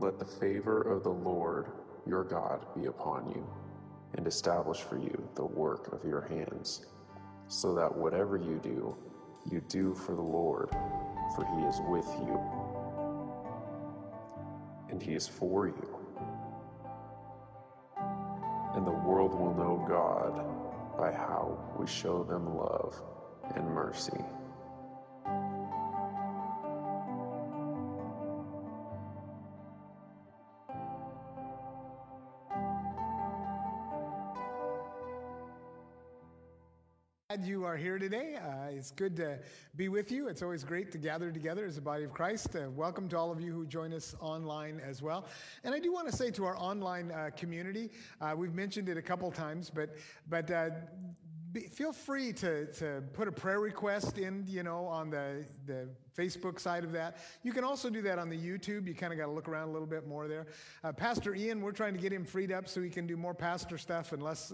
Let the favor of the Lord your God be upon you, and establish for you the work of your hands, so that whatever you do for the Lord, for he is with you, and he is for you. And the world will know God by how we show them love and mercy. Glad you are here today. It's good to be with you. It's always great to gather together as a body of Christ. Welcome to all of you who join us online as well. And I do want to say to our online community, we've mentioned it a couple times, but feel free to put a prayer request in, on the Facebook side of that. You can also do that on the YouTube. You kind of got to look around a little bit more there. Pastor Ian, we're trying to get him freed up so he can do more pastor stuff and less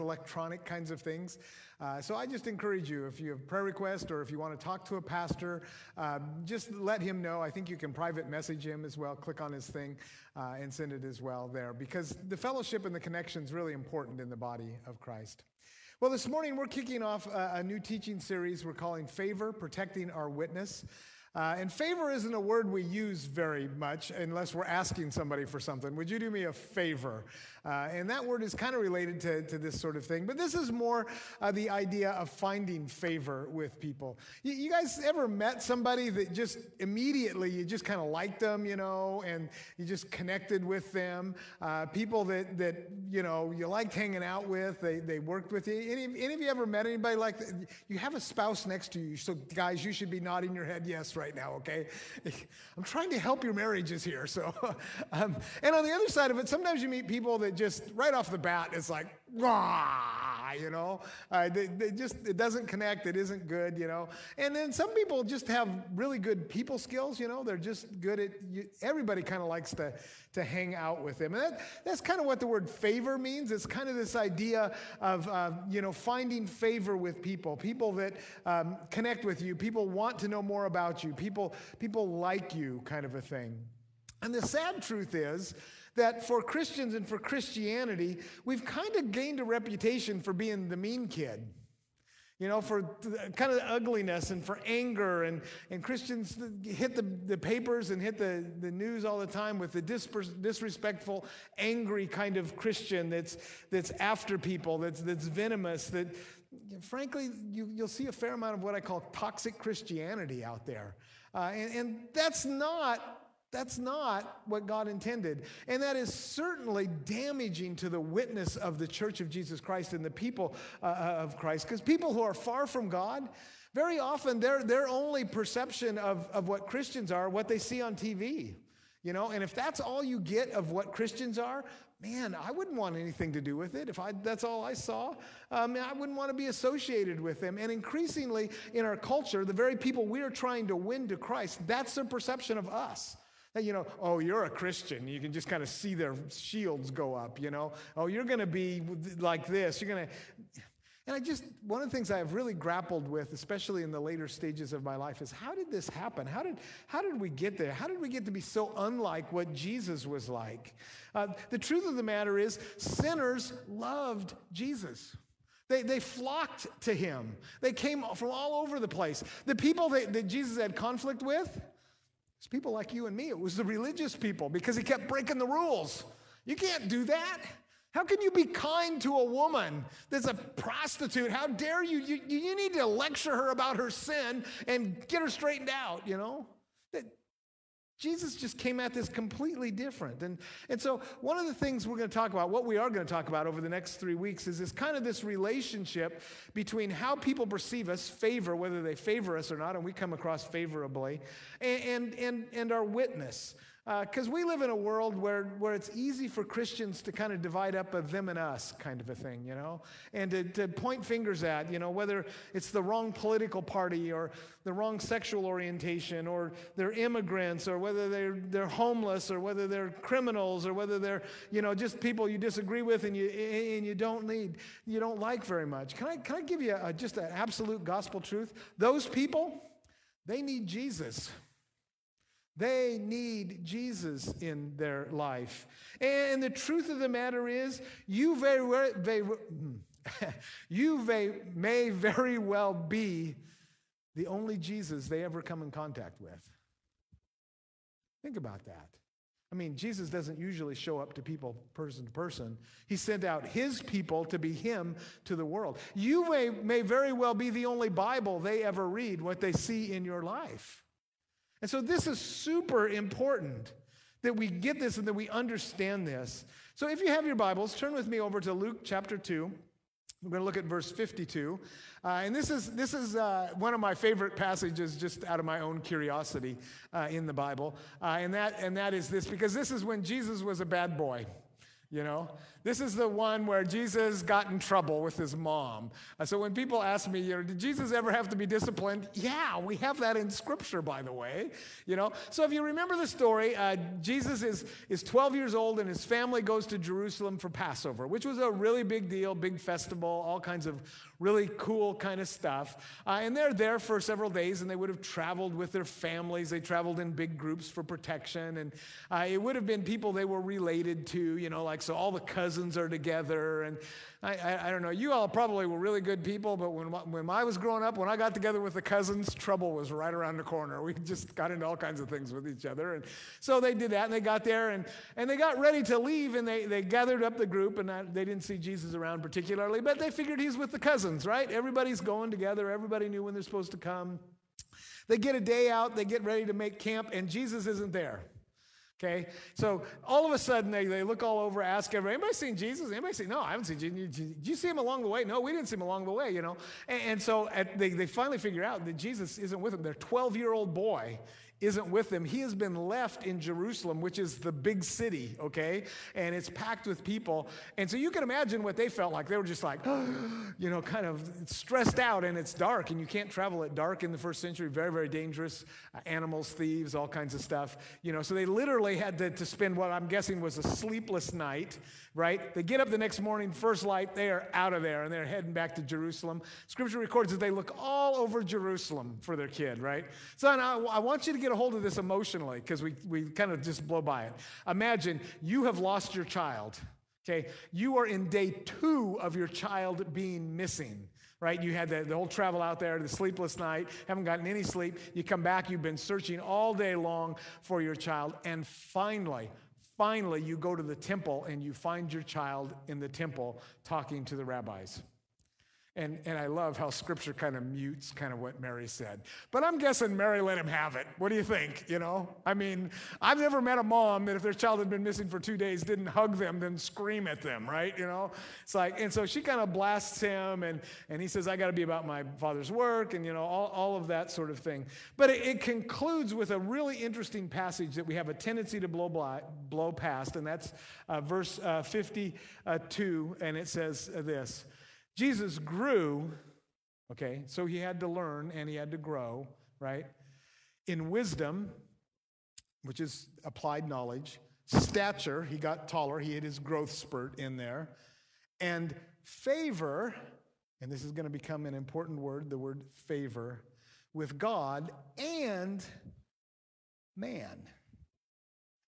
electronic kinds of things. So I just encourage you, if you have prayer requests or if you want to talk to a pastor, just let him know. I think you can private message him as well. Click on his thing and send it as well there, because the fellowship and the connection is really important in the body of Christ. Well, this morning we're kicking off a new teaching series we're calling Favor, Protecting Our Witness. And favor isn't a word we use very much unless we're asking somebody for something. Would you do me a favor? And that word is kind of related to this sort of thing. But this is more the idea of finding favor with people. You guys ever met somebody that just immediately you just kind of liked them, and you just connected with them? People that you liked hanging out with, they worked with you. Any of you ever met anybody like that? You have a spouse next to you, so guys, you should be nodding your head yes right now, okay? I'm trying to help your marriages here, so. And on the other side of it, sometimes you meet people that just right off the bat, it's like, rah, they just, it doesn't connect, it isn't good, And then some people just have really good people skills, they're just good at, everybody kind of likes to hang out with them. And that's kind of what the word favor means. It's kind of this idea of, finding favor with people that connect with you, people want to know more about you, people like you, kind of a thing. And the sad truth is that for Christians and for Christianity, we've kind of gained a reputation for being the mean kid, for kind of ugliness and for anger. And Christians hit the papers and hit the news all the time with the disrespectful, angry kind of Christian that's after people, that's venomous, that frankly, you'll see a fair amount of what I call toxic Christianity out there. And that's not what God intended. And that is certainly damaging to the witness of the Church of Jesus Christ and the people of Christ, because people who are far from God, very often their only perception of what Christians are, what they see on TV, And if that's all you get of what Christians are, man, I wouldn't want anything to do with it. If that's all I saw, I wouldn't want to be associated with them. And increasingly in our culture, the very people we are trying to win to Christ, that's their perception of us. That, oh, you're a Christian. You can just kind of see their shields go up, Oh, you're going to be like this. You're going to... And one of the things I have really grappled with, especially in the later stages of my life, is how did this happen? How did we get there? How did we get to be so unlike what Jesus was like? The truth of the matter is, sinners loved Jesus. They flocked to him. They came from all over the place. The people that Jesus had conflict with, it's people like you and me. It was the religious people, because he kept breaking the rules. You can't do that. How can you be kind to a woman that's a prostitute? How dare you? You need to lecture her about her sin and get her straightened out, That Jesus just came at this completely different. And so one of the things we're going to talk about, what we are going to talk about over the next 3 weeks, is this kind of this relationship between how people perceive us, favor, whether they favor us or not, and we come across favorably, and our witness. Because we live in a world where it's easy for Christians to kind of divide up a them and us kind of a thing, and to point fingers at, whether it's the wrong political party or the wrong sexual orientation or they're immigrants or whether they're homeless or whether they're criminals or whether they're, just people you disagree with and you don't like very much. Can I give you just an absolute gospel truth? Those people, they need Jesus. They need Jesus in their life. And the truth of the matter is, you may very well be the only Jesus they ever come in contact with. Think about that. I mean, Jesus doesn't usually show up to people person to person. He sent out his people to be him to the world. You may very well be the only Bible they ever read, what they see in your life. And so this is super important that we get this and that we understand this. So if you have your Bibles, turn with me over to Luke chapter 2. We're going to look at verse 52, and this is one of my favorite passages, just out of my own curiosity in the Bible, and that is this, because this is when Jesus was a bad boy. You know, this is the one where Jesus got in trouble with his mom. So when people ask me, you know, did Jesus ever have to be disciplined? Yeah, we have that in Scripture, by the way. You know, so if you remember the story, Jesus is 12 years old and his family goes to Jerusalem for Passover, which was a really big deal, big festival, all kinds of really cool kind of stuff. And they're there for several days, and they would have traveled with their families. They traveled in big groups for protection, and it would have been people they were related to, you know, like, so all the cousins are together, and I don't know, you all probably were really good people, but when I was growing up, when I got together with the cousins, trouble was right around the corner. We just got into all kinds of things with each other, and so they did that, and they got there, and they got ready to leave, and they gathered up the group, and they didn't see Jesus around particularly, but they figured he's with the cousins, right? Everybody's going together. Everybody knew when they're supposed to come. They get a day out, they get ready to make camp, and Jesus isn't there. Okay, so all of a sudden they look all over, ask everybody, anybody seen Jesus? Anybody seen? No, I haven't seen Jesus. Did you see him along the way? No, we didn't see him along the way, you know. And so they finally figure out that Jesus isn't with them. Their 12-year-old boy isn't with them. He has been left in Jerusalem, which is the big city, okay? And it's packed with people. And so you can imagine what they felt like. They were just like, you know, kind of stressed out, and it's dark, and you can't travel at dark in the first century. Very, very dangerous. Animals, thieves, all kinds of stuff. You know, so they literally had to spend what I'm guessing was a sleepless night, right? They get up the next morning, first light, they are out of there, and they're heading back to Jerusalem. Scripture records that they look all over Jerusalem for their kid, right? So I want you to get a hold of this emotionally, because we kind of just blow by it. Imagine you have lost your child, okay? You are in day 2 of your child being missing, right? You had the whole travel out there, the sleepless night, haven't gotten any sleep. You come back, you've been searching all day long for your child, and finally, you go to the temple, and you find your child in the temple talking to the rabbis. And I love how Scripture kind of mutes kind of what Mary said. But I'm guessing Mary let him have it. What do you think, you know? I mean, I've never met a mom that if their child had been missing for 2 days, didn't hug them, then scream at them, right? You know, it's like, and so she kind of blasts him, and he says, I got to be about my Father's work, and, you know, all of that sort of thing. But it concludes with a really interesting passage that we have a tendency to blow past, and that's verse 52, and it says this. Jesus grew, okay, so he had to learn and he had to grow, right, in wisdom, which is applied knowledge, stature, he got taller, he had his growth spurt in there, and favor, and this is going to become an important word, the word favor, with God and man.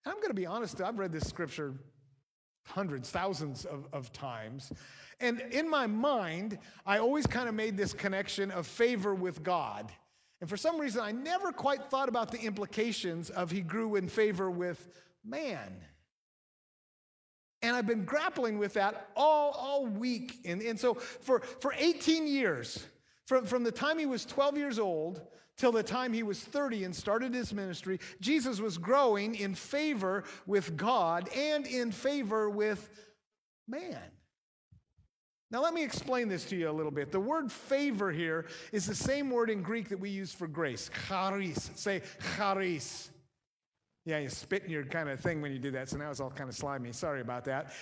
And I'm going to be honest, I've read this scripture hundreds, thousands of times. And in my mind, I always kind of made this connection of favor with God. And for some reason, I never quite thought about the implications of he grew in favor with man. And I've been grappling with that all week. And so for 18 years, from the time he was 12 years old till the time he was 30 and started his ministry, Jesus was growing in favor with God and in favor with man. Now, let me explain this to you a little bit. The word favor here is the same word in Greek that we use for grace, charis. Say charis. Yeah, you spit in your kind of thing when you do that, so now it's all kind of slimy. Sorry about that.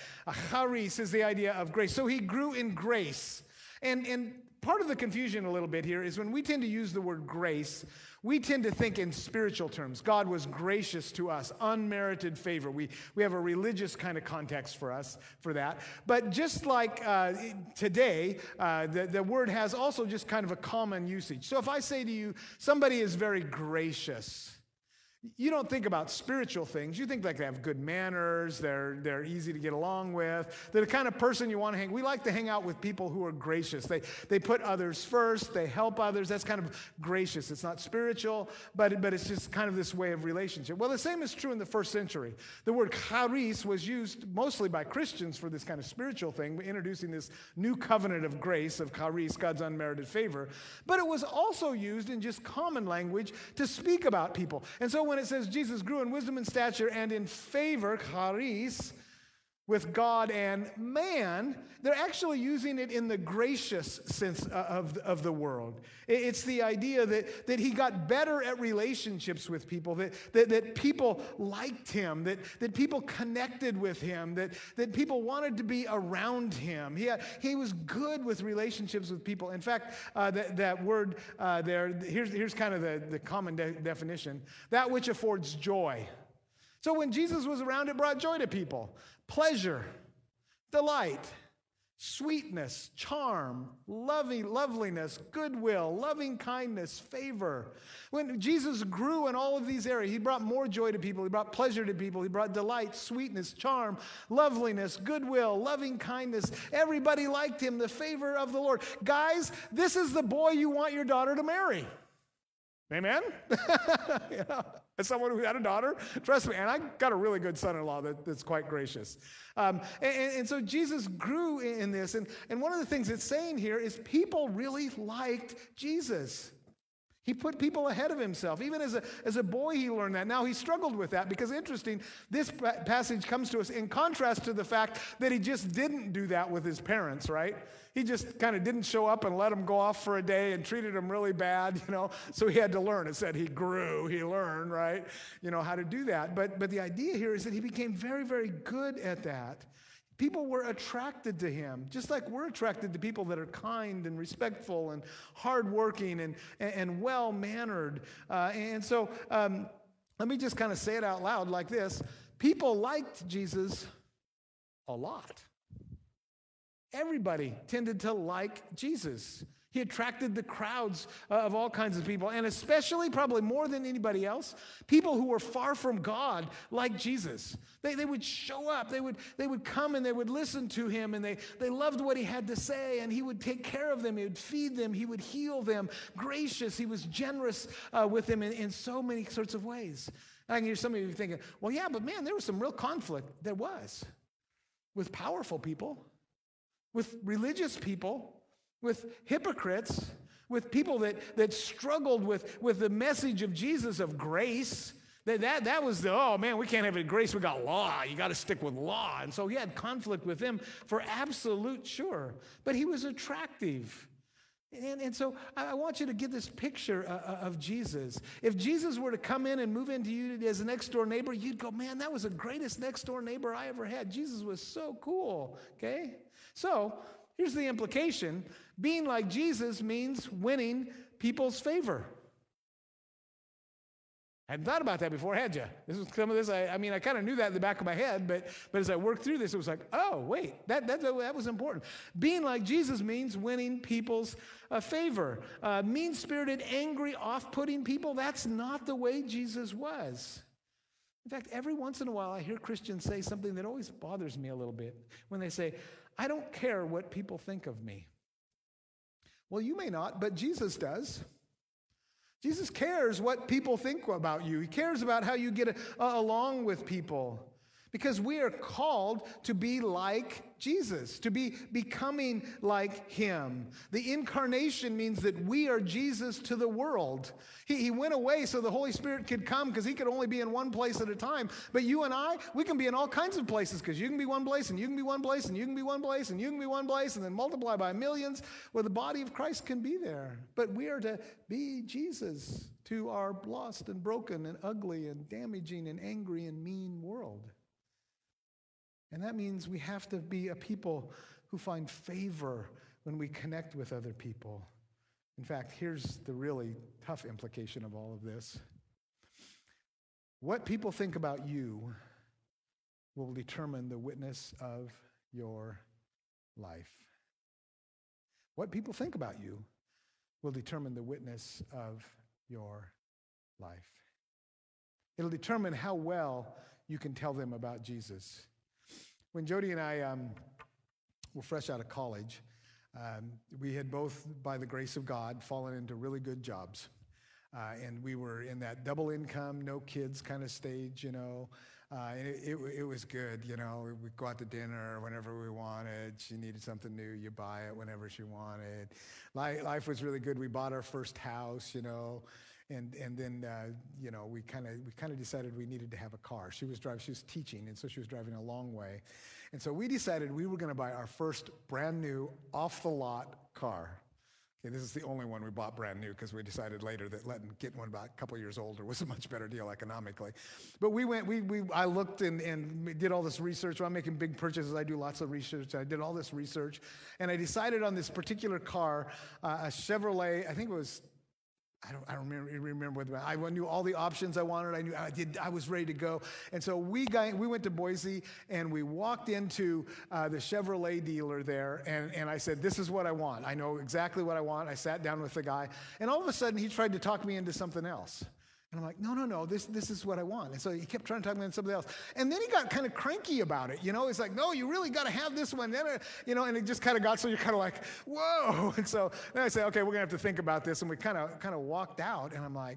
Charis is the idea of grace. So he grew in grace. And part of the confusion a little bit here is when we tend to use the word grace, we tend to think in spiritual terms. God was gracious to us, unmerited favor. We have a religious kind of context for us for that. But just like today, the word has also just kind of a common usage. So if I say to you, somebody is very gracious, You don't think about spiritual things. You think like they have good manners, they're easy to get along with. They're the kind of person you want to hang. We like to hang out with people who are gracious. They put others first, they help others. That's kind of gracious. It's not spiritual, but it's just kind of this way of relationship. Well, the same is true in the first century. The word charis was used mostly by Christians for this kind of spiritual thing, introducing this new covenant of grace of charis, God's unmerited favor. But it was also used in just common language to speak about people. And so when it says Jesus grew in wisdom and stature and in favor, charis, with God and man, they're actually using it in the gracious sense of the world. It's the idea that he got better at relationships with people, that people liked him, that people connected with him, that people wanted to be around him. He was good with relationships with people. In fact, that word there, here's kind of the common definition, that which affords joy. So when Jesus was around, it brought joy to people. Pleasure, delight, sweetness, charm, loveliness, goodwill, loving kindness, favor. When Jesus grew in all of these areas, he brought more joy to people. He brought pleasure to people. He brought delight, sweetness, charm, loveliness, goodwill, loving kindness. Everybody liked him, the favor of the Lord. Guys, this is the boy you want your daughter to marry. Amen? You know, as someone who had a daughter, trust me, and I got a really good son-in-law that's quite gracious. And so Jesus grew in this. And one of the things it's saying here is people really liked Jesus. He put people ahead of himself. Even as a boy, he learned that. Now, he struggled with that because, interesting, this passage comes to us in contrast to the fact that he just didn't do that with his parents, right? He just kind of didn't show up and let them go off for a day and treated them really bad, you know, so he had to learn. It said he grew, he learned, right, you know, how to do that. But the idea here is that he became very, very good at that. People were attracted to him, just like we're attracted to people that are kind and respectful and hardworking and well-mannered. And so let me just kind of say it out loud like this. People liked Jesus a lot. Everybody tended to like Jesus. He attracted the crowds of all kinds of people, and especially probably more than anybody else, people who were far from God like Jesus. They would show up. They would come and they would listen to him, and they loved what he had to say, and he would take care of them. He would feed them. He would heal them. Gracious. He was generous with them in so many sorts of ways. I can hear some of you thinking, well, yeah, but man, there was some real conflict. There was, with powerful people, with religious people, with hypocrites, with people that struggled with the message of Jesus of grace. That was the, oh man, we can't have any grace, we got law, you got to stick with law. And so he had conflict with them for absolute sure. But he was attractive. And so I want you to get this picture of Jesus. If Jesus were to come in and move into you as a next-door neighbor, you'd go, man, that was the greatest next-door neighbor I ever had. Jesus was so cool, okay? So here's the implication. Being like Jesus means winning people's favor. I hadn't thought about that before, had you? This was some of this. I mean, I kind of knew that in the back of my head, but as I worked through this, it was like, oh, wait, that was important. Being like Jesus means winning people's favor. Mean-spirited, angry, off-putting people, that's not the way Jesus was. In fact, every once in a while, I hear Christians say something that always bothers me a little bit when they say, I don't care what people think of me. Well, you may not, but Jesus does. Jesus cares what people think about you. He cares about how you get along with people, because we are called to be like Jesus, to be becoming like him. The incarnation means that we are Jesus to the world. He went away so the Holy Spirit could come, because he could only be in one place at a time. But you and I, we can be in all kinds of places, because you can be one place, and you can be one place, and you can be one place, and you can be one place, and then multiply by millions, where the body of Christ can be there. But we are to be Jesus to our lost and broken and ugly and damaging and angry and mean world. And that means we have to be a people who find favor when we connect with other people. In fact, here's the really tough implication of all of this. What people think about you will determine the witness of your life. What people think about you will determine the witness of your life. It'll determine how well you can tell them about Jesus. When Jody and I were fresh out of college, we had both, by the grace of God, fallen into really good jobs. And we were in that double income, no kids kind of stage, you know. And it was good, you know. We'd go out to dinner whenever we wanted. She needed something new, you buy it whenever she wanted. Life was really good. We bought our first house, you know. And then, you know, we kind of decided we needed to have a car. She was teaching, and so she was driving a long way. And so we decided we were going to buy our first brand new off-the-lot car. Okay, this is the only one we bought brand new because we decided later that getting one about a couple years older was a much better deal economically. But we went, I looked and did all this research. Well, I'm making big purchases. I do lots of research. I did all this research, and I decided on this particular car, a Chevrolet. I think it was. I don't remember what. I knew all the options I wanted. I was ready to go. And so we went to Boise, and we walked into the Chevrolet dealer there, and I said, "This is what I want. I know exactly what I want." I sat down with the guy, and all of a sudden he tried to talk me into something else. And I'm like, no, this is what I want. And so he kept trying to talk me into something else. And then he got kind of cranky about it, you know. It's like, no, you really got to have this one. You know, and it just kind of got so you're kind of like, whoa. And so then I said, okay, we're going to have to think about this. And we kind of walked out, and I'm like,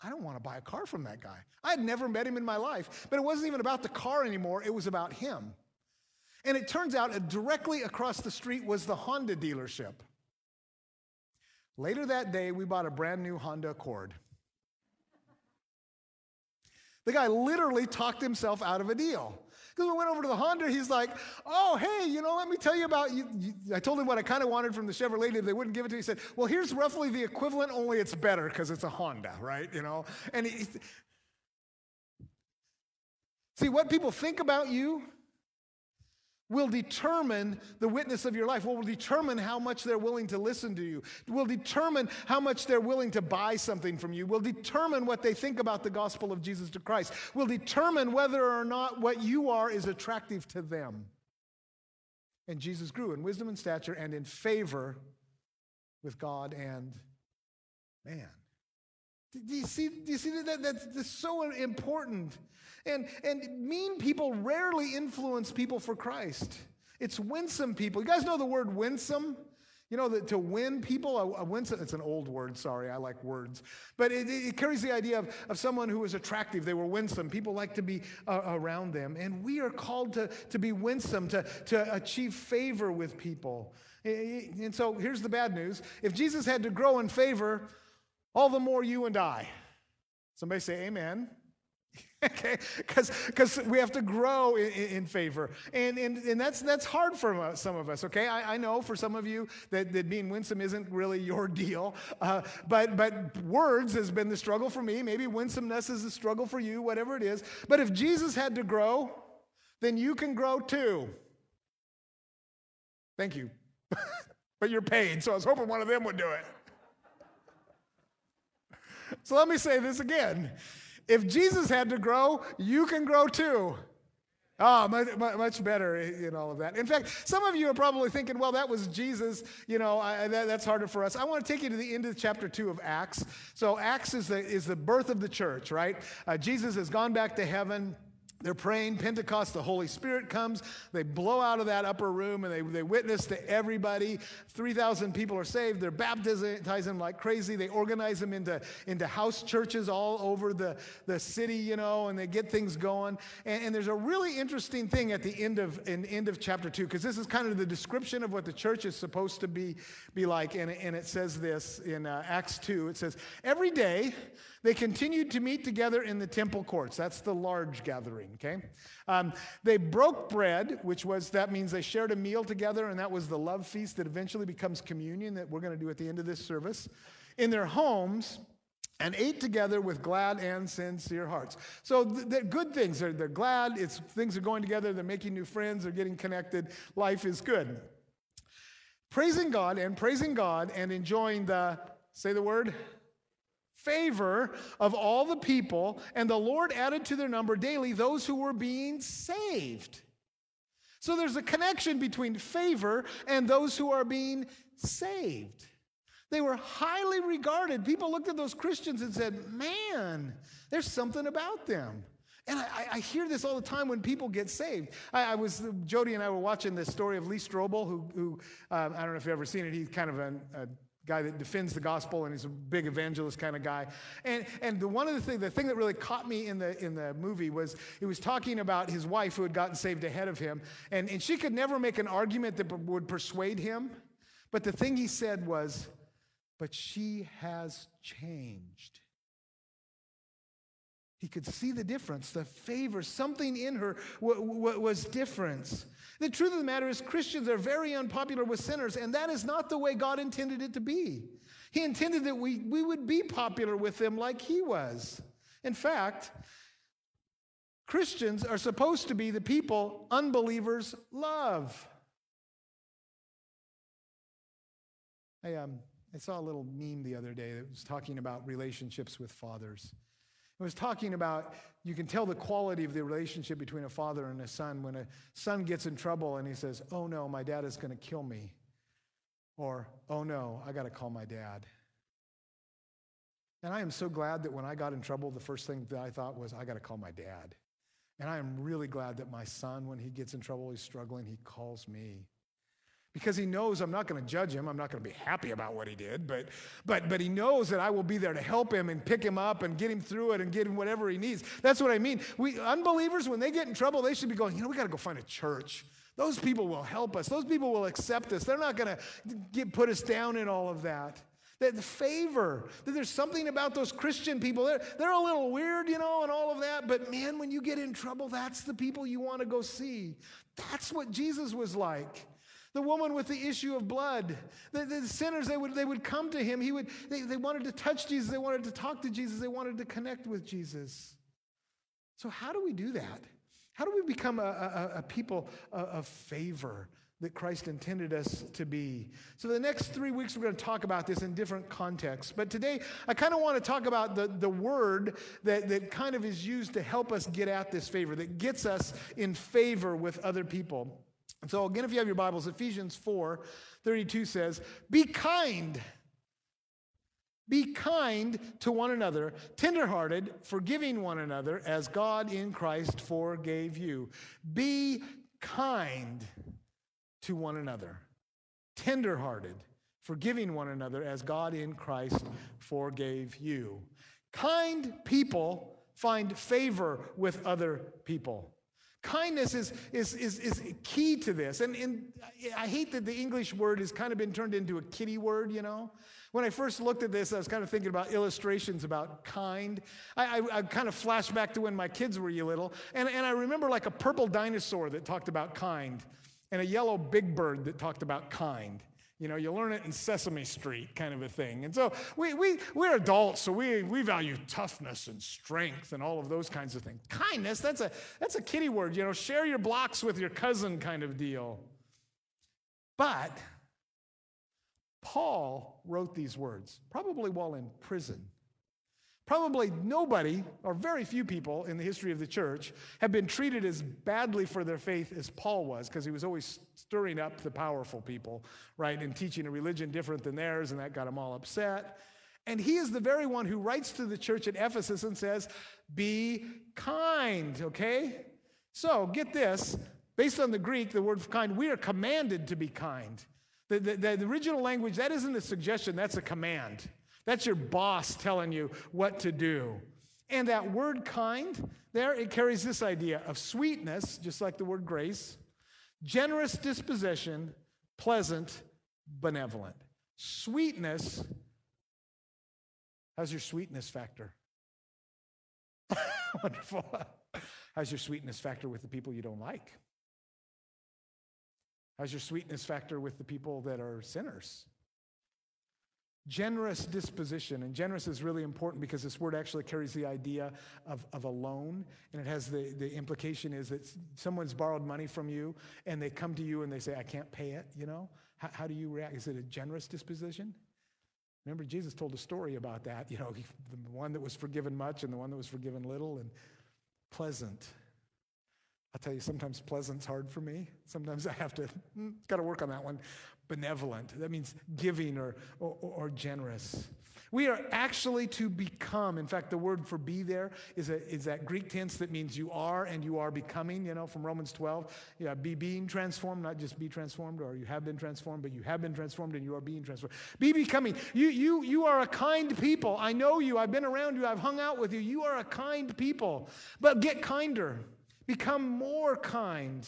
I don't want to buy a car from that guy. I had never met him in my life. But it wasn't even about the car anymore. It was about him. And it turns out directly across the street was the Honda dealership. Later that day, we bought a brand new Honda Accord. The guy literally talked himself out of a deal. Because we went over to the Honda, he's like, oh, hey, you know, let me tell you about you. I told him what I kind of wanted from the Chevrolet. They wouldn't give it to me. He said, well, here's roughly the equivalent, only it's better because it's a Honda, right? You know? And see, what people think about you will determine the witness of your life, will determine how much they're willing to listen to you, will determine how much they're willing to buy something from you, will determine what they think about the gospel of Jesus Christ, will determine whether or not what you are is attractive to them. And Jesus grew in wisdom and stature and in favor with God and man. Do you see that? That's so important. And mean people rarely influence people for Christ. It's winsome people. You guys know the word winsome? You know, that to win people, winsome, it's an old word, sorry, I like words. But it carries the idea of someone who is attractive. They were winsome. People like to be around them. And we are called to be winsome, to achieve favor with people. And so here's the bad news. If Jesus had to grow in favor, all the more you and I. Somebody say amen. Okay, because we have to grow in favor. And that's hard for some of us, okay? I know for some of you that being winsome isn't really your deal. But words has been the struggle for me. Maybe winsomeness is the struggle for you, whatever it is. But if Jesus had to grow, then you can grow too. Thank you. But you're paid, so I was hoping one of them would do it. So let me say this again. If Jesus had to grow, you can grow too. Ah, much better in all of that. In fact, some of you are probably thinking, well, that was Jesus. You know, that's harder for us. I want to take you to the end of chapter 2 of Acts. So Acts is the birth of the church, right? Jesus has gone back to heaven. They're praying, Pentecost, the Holy Spirit comes. They blow out of that upper room, and they witness to everybody. 3,000 people are saved. They're baptizing them like crazy. They organize them into house churches all over the city, you know, and they get things going. And there's a really interesting thing at the end of chapter 2, because this is kind of the description of what the church is supposed to be like. And it says this in Acts 2. It says, every day they continued to meet together in the temple courts. That's the large gathering. Okay, they broke bread, that means they shared a meal together, and that was the love feast that eventually becomes communion that we're going to do at the end of this service, in their homes, and ate together with glad and sincere hearts. So good things. They're glad. Things are going together. They're making new friends. They're getting connected. Life is good. Praising God and enjoying the, say the word, favor of all the people, and the Lord added to their number daily those who were being saved. So there's a connection between favor and those who are being saved. They were highly regarded. People looked at those Christians and said, man, there's something about them. And I hear this all the time when people get saved. Jody and I were watching this story of Lee Strobel, who I don't know if you've ever seen it. He's kind of a guy that defends the gospel, and he's a big evangelist kind of guy. And the thing that really caught me in the movie was he was talking about his wife who had gotten saved ahead of him, and she could never make an argument that would persuade him. But the thing he said was, but she has changed. He could see the difference, the favor, something in her was different. The truth of the matter is Christians are very unpopular with sinners, and that is not the way God intended it to be. He intended that we would be popular with them like he was. In fact, Christians are supposed to be the people unbelievers love. I saw a little meme the other day that was talking about relationships with fathers. It was talking about, you can tell the quality of the relationship between a father and a son when a son gets in trouble and he says, oh no, my dad is going to kill me. Or, oh no, I got to call my dad. And I am so glad that when I got in trouble, the first thing that I thought was, I got to call my dad. And I am really glad that my son, when he gets in trouble, he's struggling, he calls me. Because he knows I'm not going to judge him. I'm not going to be happy about what he did, but he knows that I will be there to help him and pick him up and get him through it and get him whatever he needs. That's what I mean. We unbelievers, when they get in trouble, they should be going, we got to go find a church. Those people will help us. Those people will accept us. They're not going to put us down in all of that. That favor, that there's something about those Christian people. They're a little weird, and all of that. But man, when you get in trouble, that's the people you want to go see. That's what Jesus was like. The woman with the issue of blood, the sinners, they would come to him. They wanted to touch Jesus. They wanted to talk to Jesus. They wanted to connect with Jesus. So how do we do that? How do we become a people of favor that Christ intended us to be? So the next 3 weeks, we're going to talk about this in different contexts. But today, I kind of want to talk about the word that kind of is used to help us get at this favor, that gets us in favor with other people. So again, if you have your Bibles, Ephesians 4:32 says, be kind to one another, tenderhearted, forgiving one another as God in Christ forgave you. Be kind to one another, tenderhearted, forgiving one another as God in Christ forgave you. Kind people find favor with other people. Kindness is key to this. And I hate that the English word has kind of been turned into a kiddie word, When I first looked at this, I was kind of thinking about illustrations about kind. I kind of flashed back to when my kids were little. And I remember like a purple dinosaur that talked about kind and a yellow big bird that talked about kind. You learn it in Sesame Street kind of a thing. And so we're adults, so we value toughness and strength and all of those kinds of things. Kindness, that's a kiddie word, share your blocks with your cousin kind of deal. But Paul wrote these words, probably while in prison. Probably nobody or very few people in the history of the church have been treated as badly for their faith as Paul was, because he was always stirring up the powerful people, right, and teaching a religion different than theirs, and that got them all upset. And he is the very one who writes to the church at Ephesus and says, be kind, okay? So get this, based on the Greek, the word kind, we are commanded to be kind. The original language, that isn't a suggestion, that's a command. That's your boss telling you what to do. And that word kind there, it carries this idea of sweetness, just like the word grace, generous disposition, pleasant, benevolent. Sweetness. How's your sweetness factor? Wonderful. How's your sweetness factor with the people you don't like? How's your sweetness factor with the people that are sinners? Generous disposition, and generous is really important because this word actually carries the idea of a loan, and it has the implication is that someone's borrowed money from you, and they come to you and they say, I can't pay it, How do you react? Is it a generous disposition? Remember, Jesus told a story about that, the one that was forgiven much and the one that was forgiven little, and pleasant. I'll tell you, sometimes pleasant's hard for me. Sometimes I have to, got to work on that one. benevolent. That means giving or generous. We are actually to become. In fact, the word for be there is that Greek tense that means you are and you are becoming, from Romans 12. Yeah, be being transformed, not just be transformed, or you have been transformed, but you have been transformed and you are being transformed. Be becoming. You are a kind people. I know you. I've been around you. I've hung out with you. You are a kind people. But get kinder. Become more kind.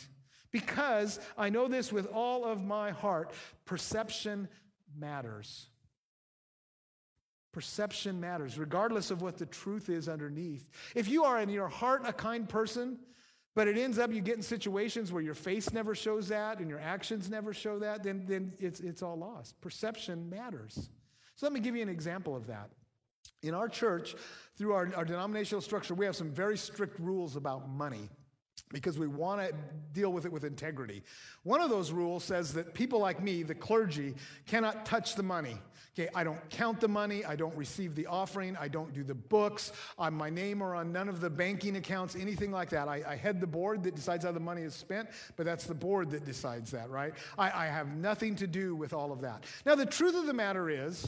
Because I know this with all of my heart, perception matters. Perception matters, regardless of what the truth is underneath. If you are in your heart a kind person, but it ends up you get in situations where your face never shows that and your actions never show that, then it's all lost. Perception matters. So let me give you an example of that. In our church, through our denominational structure, we have some very strict rules about money, because we want to deal with it with integrity. One of those rules says that people like me, the clergy, cannot touch the money. Okay, I don't count the money. I don't receive the offering. I don't do the books. My name or on none of the banking accounts, anything like that. I head the board that decides how the money is spent, but that's the board that decides that, right? I have nothing to do with all of that. Now, the truth of the matter is,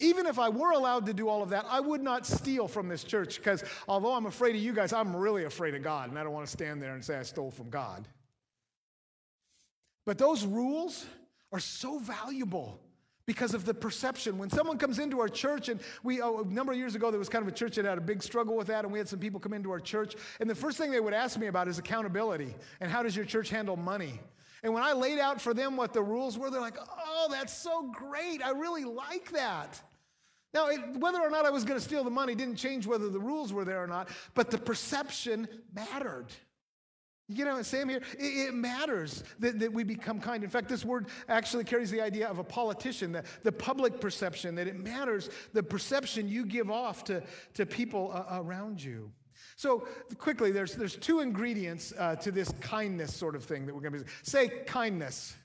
even if I were allowed to do all of that, I would not steal from this church, because although I'm afraid of you guys, I'm really afraid of God, and I don't want to stand there and say I stole from God. But those rules are so valuable because of the perception. When someone comes into our church, and a number of years ago, there was kind of a church that had a big struggle with that, and we had some people come into our church, and the first thing they would ask me about is accountability, and how does your church handle money? And when I laid out for them what the rules were, they're like, oh, that's so great. I really like that. Now, whether or not I was going to steal the money didn't change whether the rules were there or not, but the perception mattered. You know, Sam here, it matters that we become kind. In fact, this word actually carries the idea of a politician, the public perception, that it matters, the perception you give off to people around you. So quickly, there's two ingredients to this kindness sort of thing that we're going to be saying. Say kindness,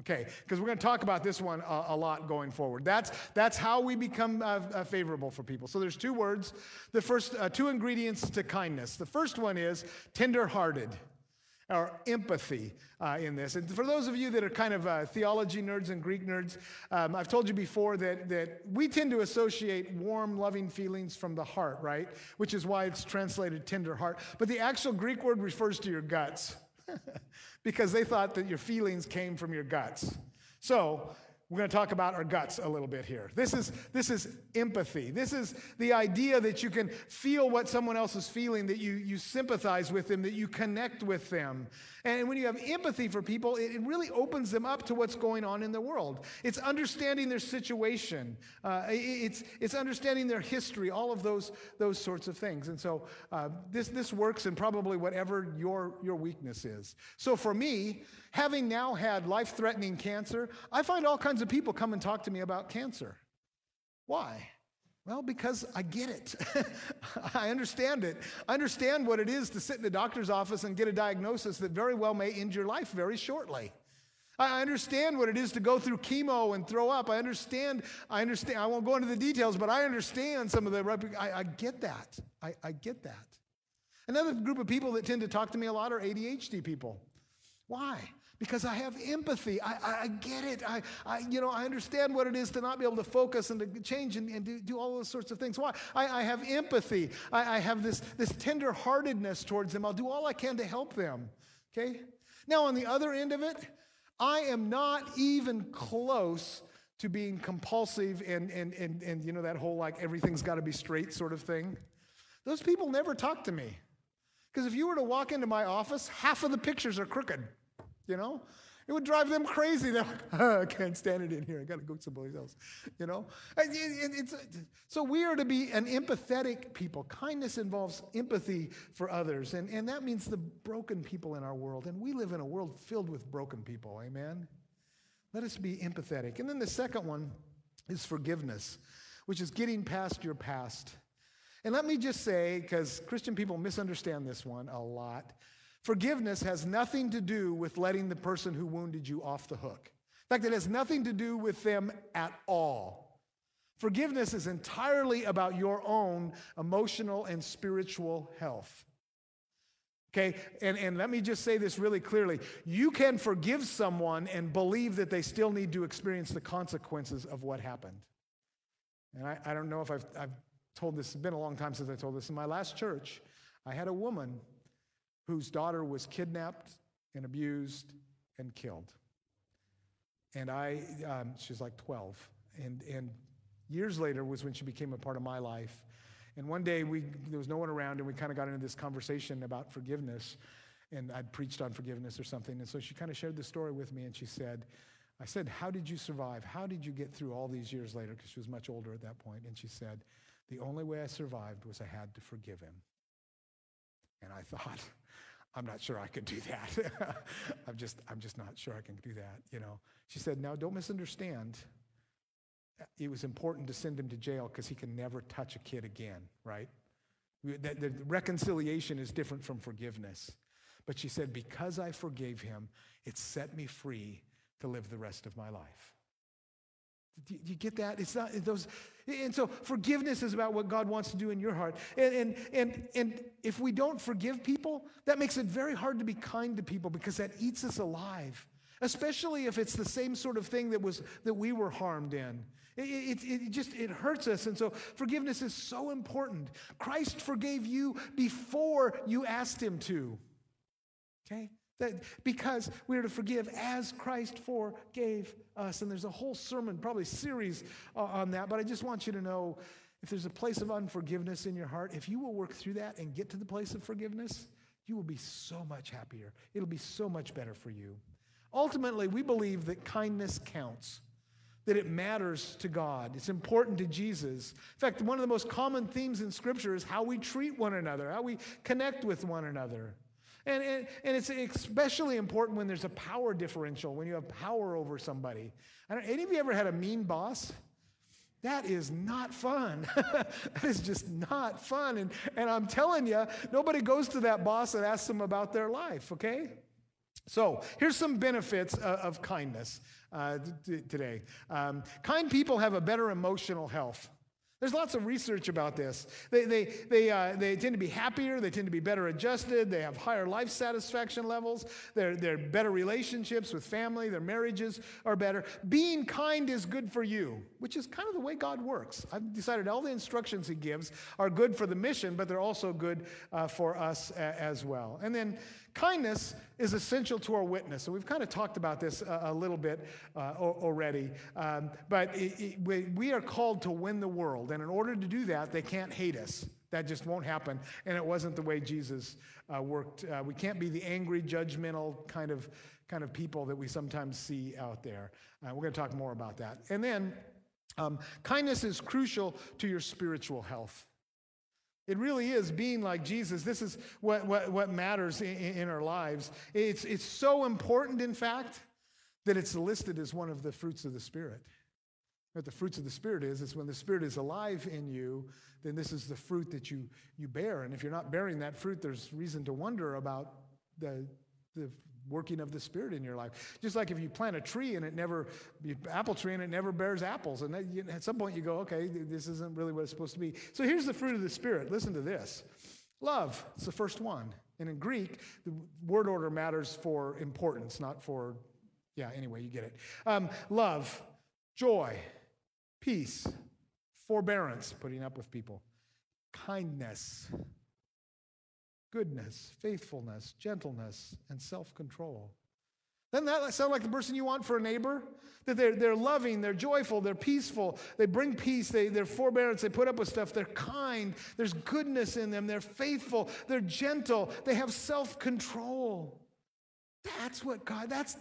okay, because we're going to talk about this one a lot going forward. That's how we become favorable for people. So there's two words, the first two ingredients to kindness. The first one is tender-hearted, or empathy in this. And for those of you that are kind of theology nerds and Greek nerds, I've told you before that we tend to associate warm, loving feelings from the heart, right? Which is why it's translated tender heart. But the actual Greek word refers to your guts because they thought that your feelings came from your guts. So we're going to talk about our guts a little bit here. This is empathy. This is the idea that you can feel what someone else is feeling, that you sympathize with them, that you connect with them. And when you have empathy for people, it really opens them up to what's going on in the world. It's understanding their situation. It's understanding their history, all of those sorts of things. And so this works in probably whatever your weakness is. So for me, having now had life-threatening cancer, I find all kinds of people come and talk to me about cancer. Why? Well, because I get it. I understand it. I understand what it is to sit in the doctor's office and get a diagnosis that very well may end your life very shortly. I understand what it is to go through chemo and throw up. I understand. I won't go into the details, but I understand some of the... I get that. I get that. Another group of people that tend to talk to me a lot are ADHD people. Why? Because I have empathy. I get it. I understand what it is to not be able to focus and to change and do all those sorts of things. Why? I have empathy. I have this tender-heartedness towards them. I'll do all I can to help them. Okay? Now, on the other end of it, I am not even close to being compulsive and that whole everything's got to be straight sort of thing. Those people never talk to me. Because if you were to walk into my office, half of the pictures are crooked. It would drive them crazy. They're like, I can't stand it in here. I got to go someplace else. So we are to be an empathetic people. Kindness involves empathy for others, and that means the broken people in our world. And we live in a world filled with broken people. Amen. Let us be empathetic. And then the second one is forgiveness, which is getting past your past. And let me just say, because Christian people misunderstand this one a lot. Forgiveness has nothing to do with letting the person who wounded you off the hook. In fact, it has nothing to do with them at all. Forgiveness is entirely about your own emotional and spiritual health. Okay, and let me just say this really clearly. You can forgive someone and believe that they still need to experience the consequences of what happened. And I don't know if I've told this. It's been a long time since I told this. In my last church, I had a woman whose daughter was kidnapped and abused and killed. And she's like 12. And years later was when she became a part of my life. And one day, there was no one around, and we kind of got into this conversation about forgiveness, and I'd preached on forgiveness or something, and so she kind of shared the story with me, and she said, I said, how did you survive? How did you get through all these years later? Because she was much older at that point, and she said, the only way I survived was I had to forgive him. And I thought, I'm not sure I could do that. I'm just not sure I can do that, you know. She said, now, don't misunderstand. It was important to send him to jail because he can never touch a kid again, right? The reconciliation is different from forgiveness. But she said, because I forgave him, it set me free to live the rest of my life. Do you get that? It's not those. And so forgiveness is about what God wants to do in your heart. And if we don't forgive people, that makes it very hard to be kind to people because that eats us alive. Especially if it's the same sort of thing that we were harmed in. It hurts us, and so forgiveness is so important. Christ forgave you before you asked him to, okay? Because we are to forgive as Christ forgave us, and there's a whole sermon, probably series on that, but I just want you to know if there's a place of unforgiveness in your heart, if you will work through that and get to the place of forgiveness, you will be so much happier. It'll be so much better for you. Ultimately, we believe that kindness counts, that it matters to God. It's important to Jesus. In fact, one of the most common themes in Scripture is how we treat one another, how we connect with one another. And it's especially important when there's a power differential, when you have power over somebody. Any of you ever had a mean boss? That is not fun. That is just not fun. And I'm telling you, nobody goes to that boss and asks them about their life, okay? So here's some benefits of kindness today. Kind people have a better emotional health. There's lots of research about this. They tend to be happier. They tend to be better adjusted. They have higher life satisfaction levels. They're better relationships with family. Their marriages are better. Being kind is good for you, which is kind of the way God works. I've decided all the instructions he gives are good for the mission, but they're also good for us as well. And then kindness is essential to our witness. So we've kind of talked about this a little bit already. But we are called to win the world. And in order to do that, they can't hate us. That just won't happen. And it wasn't the way Jesus worked. We can't be the angry, judgmental kind of people that we sometimes see out there. We're going to talk more about that. And then kindness is crucial to your spiritual health. It really is being like Jesus. This is what matters in our lives. It's so important, in fact, that it's listed as one of the fruits of the Spirit. What the fruits of the Spirit is when the Spirit is alive in you, then this is the fruit that you bear. And if you're not bearing that fruit, there's reason to wonder about the working of the Spirit in your life. Just like if you plant a tree and it never bears apples. And at some point you go, okay, this isn't really what it's supposed to be. So here's the fruit of the Spirit. Listen to this. Love. It's the first one. And in Greek, the word order matters for importance, not for, you get it. Love, joy. Peace, forbearance, putting up with people, kindness, goodness, faithfulness, gentleness, and self-control. Doesn't that sound like the person you want for a neighbor? That they're loving, they're joyful, they're peaceful, they bring peace, they're forbearance, they put up with stuff, they're kind, there's goodness in them, they're faithful, they're gentle, they have self-control. That's what God, that's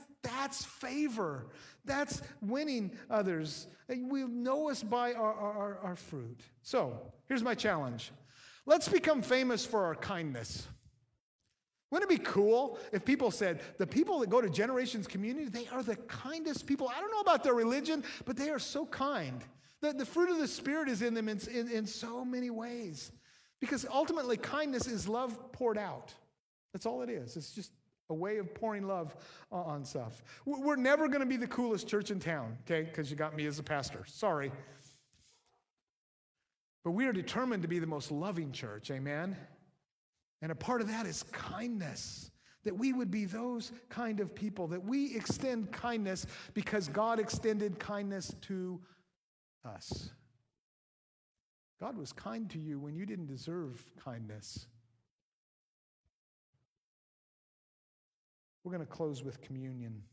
favor. That's winning others. We'll know us by our fruit. So here's my challenge. Let's become famous for our kindness. Wouldn't it be cool if people said, the people that go to Generations Community, they are the kindest people. I don't know about their religion, but they are so kind. The fruit of the Spirit is in them in so many ways. Because ultimately, kindness is love poured out. That's all it is. It's just a way of pouring love on stuff. We're never going to be the coolest church in town, okay? Because you got me as a pastor. Sorry. But we are determined to be the most loving church, amen? And a part of that is kindness, that we would be those kind of people, that we extend kindness because God extended kindness to us. God was kind to you when you didn't deserve kindness. We're going to close with communion.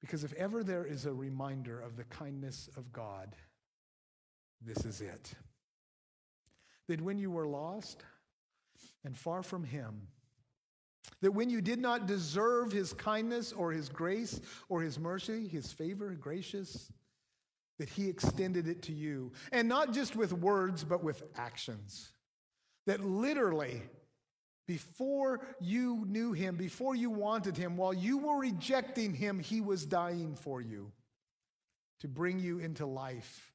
Because if ever there is a reminder of the kindness of God, this is it. That when you were lost and far from him, that when you did not deserve his kindness or his grace or his mercy, his favor, gracious, that he extended it to you. And not just with words, but with actions. That literally, before you knew him, before you wanted him, while you were rejecting him, he was dying for you to bring you into life.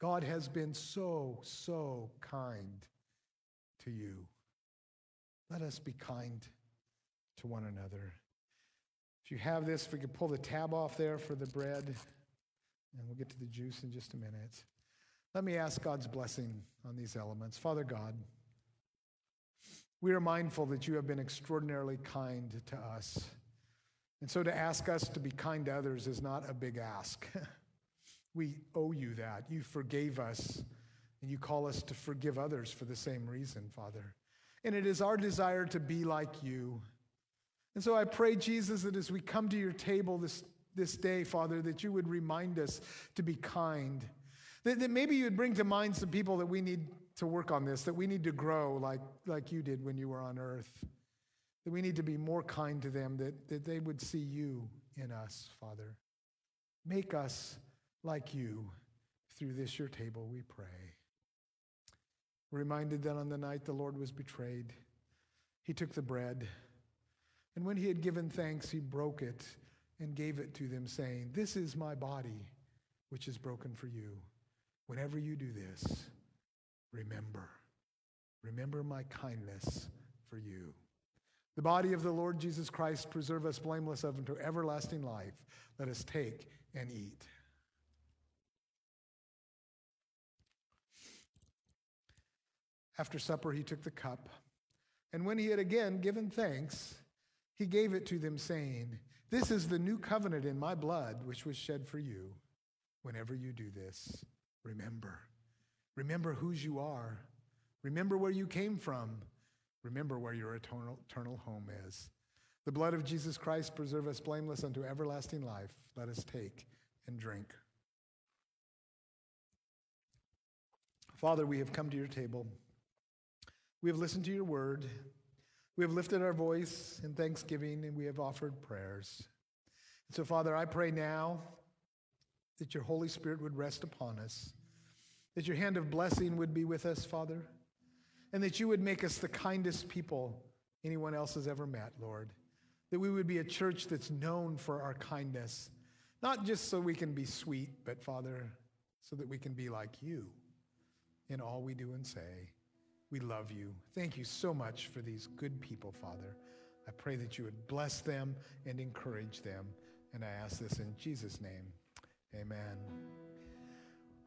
God has been so, so kind to you. Let us be kind to one another. If you have this, if we could pull the tab off there for the bread, and we'll get to the juice in just a minute. Let me ask God's blessing on these elements. Father God, we are mindful that you have been extraordinarily kind to us. And so to ask us to be kind to others is not a big ask. We owe you that. You forgave us, and you call us to forgive others for the same reason, Father. And it is our desire to be like you. And so I pray, Jesus, that as we come to your table this day, Father, that you would remind us to be kind. That maybe you would bring to mind some people that we need to work on this, that we need to grow like you did when you were on earth, that we need to be more kind to them, that they would see you in us, Father. Make us like you through this, your table, we pray. We're reminded that on the night the Lord was betrayed, he took the bread, and when he had given thanks, he broke it and gave it to them, saying, "This is my body, which is broken for you. Whenever you do this, remember my kindness for you." The body of the Lord Jesus Christ, preserve us blameless up unto everlasting life. Let us take and eat. After supper, he took the cup, and when he had again given thanks, he gave it to them, saying, "This is the new covenant in my blood, which was shed for you. Whenever you do this, remember." Remember whose you are. Remember where you came from. Remember where your eternal home is. The blood of Jesus Christ preserve us blameless unto everlasting life. Let us take and drink. Father, we have come to your table. We have listened to your word. We have lifted our voice in thanksgiving, and we have offered prayers. And so, Father, I pray now that your Holy Spirit would rest upon us, that your hand of blessing would be with us, Father, and that you would make us the kindest people anyone else has ever met, Lord, that we would be a church that's known for our kindness, not just so we can be sweet, but, Father, so that we can be like you in all we do and say. We love you. Thank you so much for these good people, Father. I pray that you would bless them and encourage them, and I ask this in Jesus' name. Amen.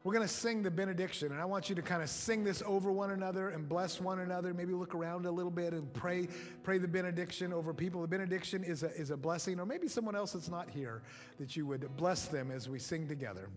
We're going to sing the benediction, and I want you to kind of sing this over one another and bless one another. Maybe look around a little bit and pray the benediction over people. The benediction is a blessing, or maybe someone else that's not here, that you would bless them as we sing together.